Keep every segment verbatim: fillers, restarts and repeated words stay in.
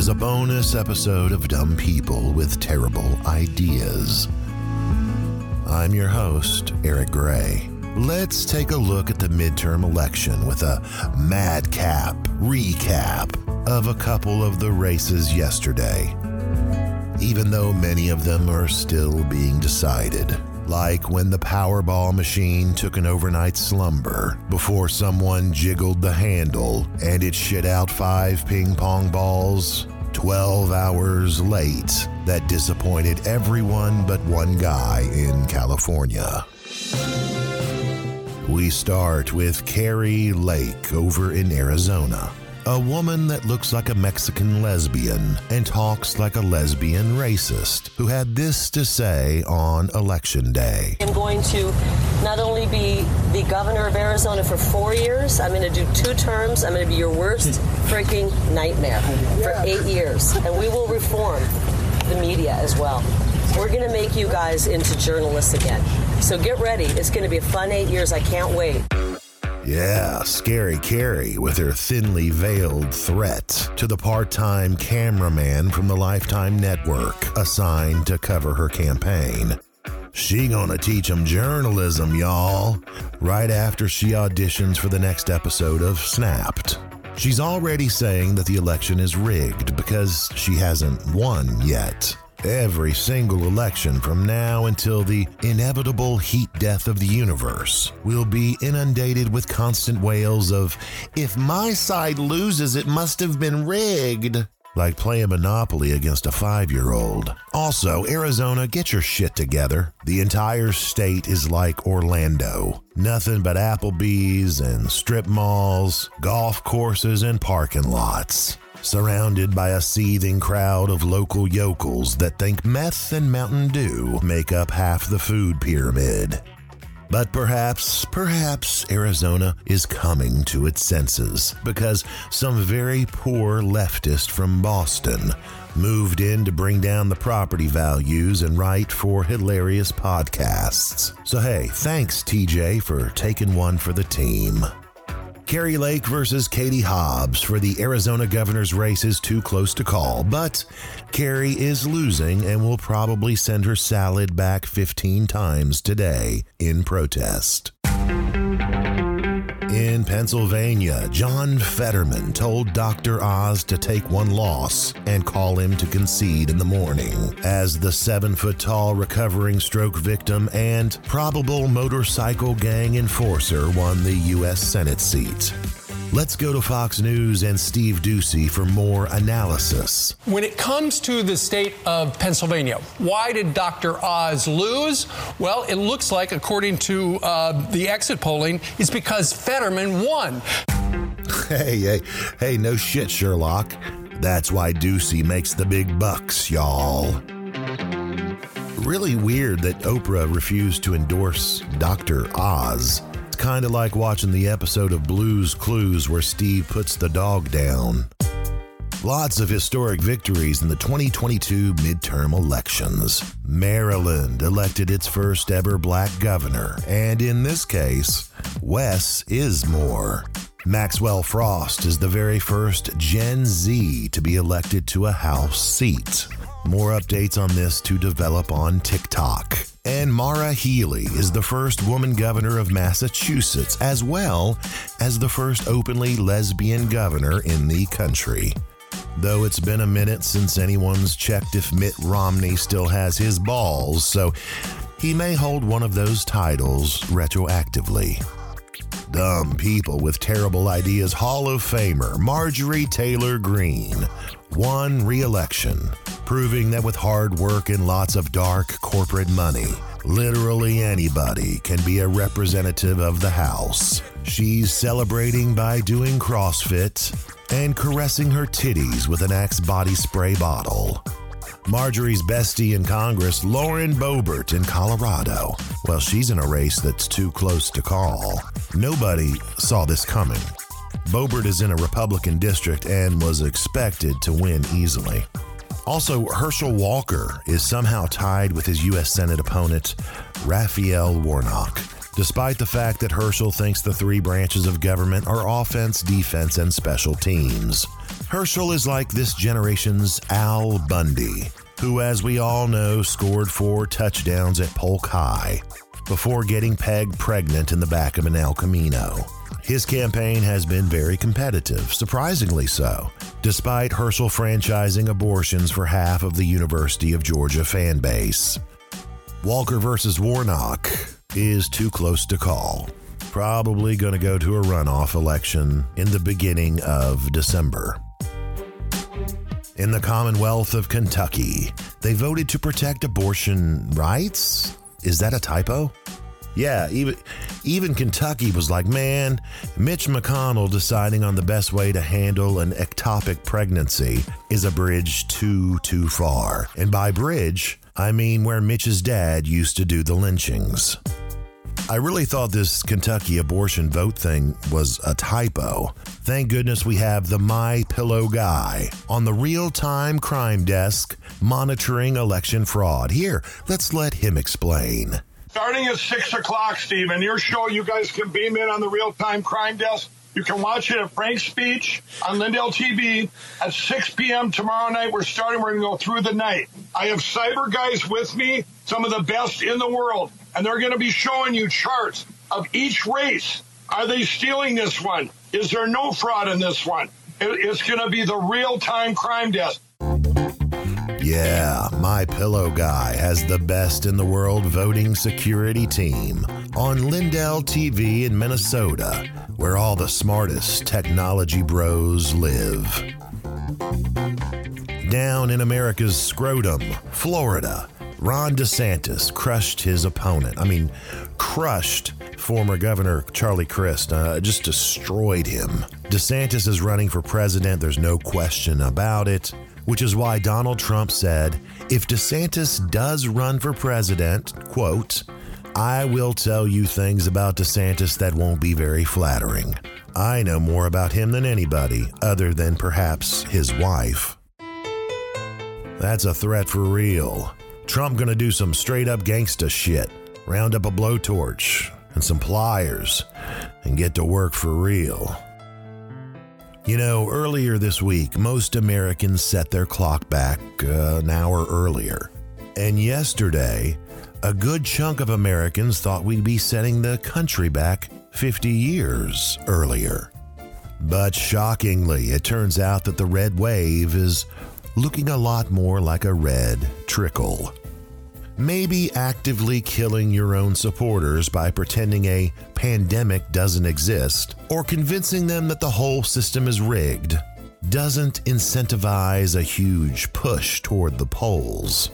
is a bonus episode of Dumb People with Terrible Ideas. I'm your host, Eric Gray. Let's take a look at the midterm election with a madcap recap of a couple of the races yesterday, even though many of them are still being decided. Like when the Powerball machine took an overnight slumber before someone jiggled the handle and it shit out five ping pong balls twelve hours late that disappointed everyone but one guy in California. We start with Kari Lake over in Arizona, a woman that looks like a Mexican lesbian and talks like a lesbian racist, who had this to say on Election Day. I'm going to not only be the governor of Arizona for four years, I'm going to do two terms. I'm going to be your worst freaking nightmare for eight years. And we will reform the media as well. We're going to make you guys into journalists again. So get ready. It's going to be a fun eight years. I can't wait. Yeah, Scary Kari with her thinly veiled threat to the part-time cameraman from the Lifetime Network assigned to cover her campaign. She gonna teach him journalism, y'all, right after she auditions for the next episode of Snapped. She's already saying that the election is rigged because she hasn't won yet. Every single election from now until the inevitable heat death of the universe will be inundated with constant wails of, "If my side loses, it must have been rigged," like playing Monopoly against a five-year-old. Also, Arizona, get your shit together. The entire state is like Orlando. Nothing but Applebee's and strip malls, golf courses, and parking lots, surrounded by a seething crowd of local yokels that think meth and Mountain Dew make up half the food pyramid. But perhaps, perhaps Arizona is coming to its senses because some very poor leftist from Boston moved in to bring down the property values and write for hilarious podcasts. So hey, thanks T J for taking one for the team. Kari Lake versus Katie Hobbs for the Arizona governor's race is too close to call, but Kari is losing and will probably send her salad back fifteen times today in protest. In Pennsylvania, John Fetterman told Doctor Oz to take one loss and call him to concede in the morning, as the seven-foot-tall recovering stroke victim and probable motorcycle gang enforcer won the U S Senate seat. Let's go to Fox News and Steve Doocy for more analysis. When it comes to the state of Pennsylvania, why did Doctor Oz lose? Well, it looks like, according to uh, the exit polling, it's because Fetterman won. Hey, hey, hey, no shit, Sherlock. That's why Doocy makes the big bucks, y'all. Really weird that Oprah refused to endorse Doctor Oz. Kind of like watching the episode of Blue's Clues where Steve puts the dog down. Lots of historic victories in the twenty twenty-two midterm elections. Maryland elected its first ever black governor, and in this case, Wes is more. Maxwell Frost is the very first Gen Z to be elected to a House seat. More updates on this to develop on TikTok. And Maura Healey is the first woman governor of Massachusetts, as well as the first openly lesbian governor in the country. Though it's been a minute since anyone's checked if Mitt Romney still has his balls, so he may hold one of those titles retroactively. Dumb People with Terrible Ideas Hall of Famer Marjorie Taylor Greene won re-election, proving that with hard work and lots of dark corporate money, literally anybody can be a representative of the House. She's celebrating by doing CrossFit and caressing her titties with an Axe body spray bottle. Marjorie's bestie in Congress, Lauren Boebert in Colorado. Well, she's in a race that's too close to call. Nobody saw this coming. Boebert is in a Republican district and was expected to win easily. Also, Herschel Walker is somehow tied with his U S Senate opponent, Raphael Warnock, despite the fact that Herschel thinks the three branches of government are offense, defense, and special teams. Herschel is like this generation's Al Bundy, who, as we all know, scored four touchdowns at Polk High before getting pegged pregnant in the back of an El Camino. His campaign has been very competitive, surprisingly so, despite Herschel franchising abortions for half of the University of Georgia fan base. Walker versus Warnock is too close to call. Probably going to go to a runoff election in the beginning of December. In the Commonwealth of Kentucky, they voted to protect abortion rights? Is that a typo? Yeah, even even Kentucky was like, man, Mitch McConnell deciding on the best way to handle an ectopic pregnancy is a bridge too, too far. And by bridge, I mean where Mitch's dad used to do the lynchings. I really thought this Kentucky abortion vote thing was a typo. Thank goodness we have the MyPillow guy on the real-time crime desk monitoring election fraud. Here, let's let him explain. Starting at six o'clock, Steve, and your show, you guys can beam in on the real-time crime desk. You can watch it at Frank Speech on Lindell T V at six p.m. tomorrow night. We're starting. We're going to go through the night. I have cyber guys with me, some of the best in the world, and they're going to be showing you charts of each race. Are they stealing this one? Is there no fraud in this one? It's going to be the real-time crime desk. Yeah, MyPillow guy has the best in the world voting security team on Lindell T V in Minnesota, where all the smartest technology bros live. Down in America's scrotum, Florida, Ron DeSantis crushed his opponent. I mean, crushed former Governor Charlie Crist, uh, just destroyed him. DeSantis is running for president, there's no question about it, which is why Donald Trump said, if DeSantis does run for president, quote, I will tell you things about DeSantis that won't be very flattering. I know more about him than anybody, other than perhaps his wife. That's a threat for real. Trump gonna do some straight-up gangsta shit, round up a blowtorch and some pliers, and get to work for real. You know, earlier this week, most Americans set their clock back uh, an hour earlier. And yesterday, a good chunk of Americans thought we'd be setting the country back fifty years earlier. But shockingly, it turns out that the red wave is looking a lot more like a red trickle. Maybe actively killing your own supporters by pretending a pandemic doesn't exist, or convincing them that the whole system is rigged, doesn't incentivize a huge push toward the polls,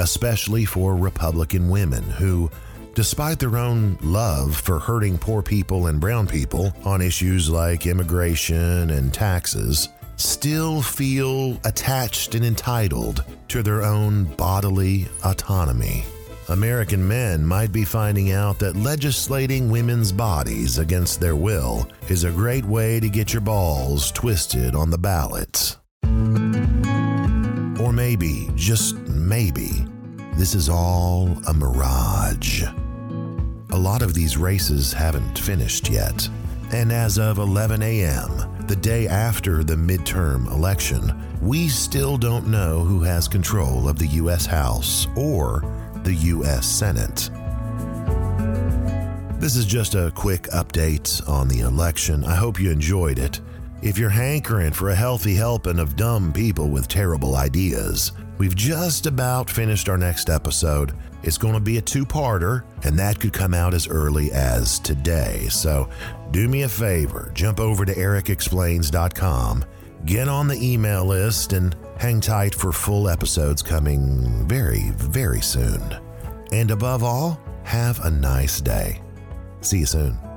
especially for Republican women who, despite their own love for hurting poor people and brown people on issues like immigration and taxes, still feel attached and entitled to their own bodily autonomy. American men might be finding out that legislating women's bodies against their will is a great way to get your balls twisted on the ballot. Or maybe, just maybe, this is all a mirage. A lot of these races haven't finished yet. And as of eleven a.m., the day after the midterm election, we still don't know who has control of the U S House or the U S Senate. This is just a quick update on the election. I hope you enjoyed it. If you're hankering for a healthy helping of dumb people with terrible ideas, we've just about finished our next episode. It's going to be a two-parter, and that could come out as early as today. So do me a favor, jump over to Eric Explains dot com, get on the email list, and hang tight for full episodes coming very, very soon. And above all, have a nice day. See you soon.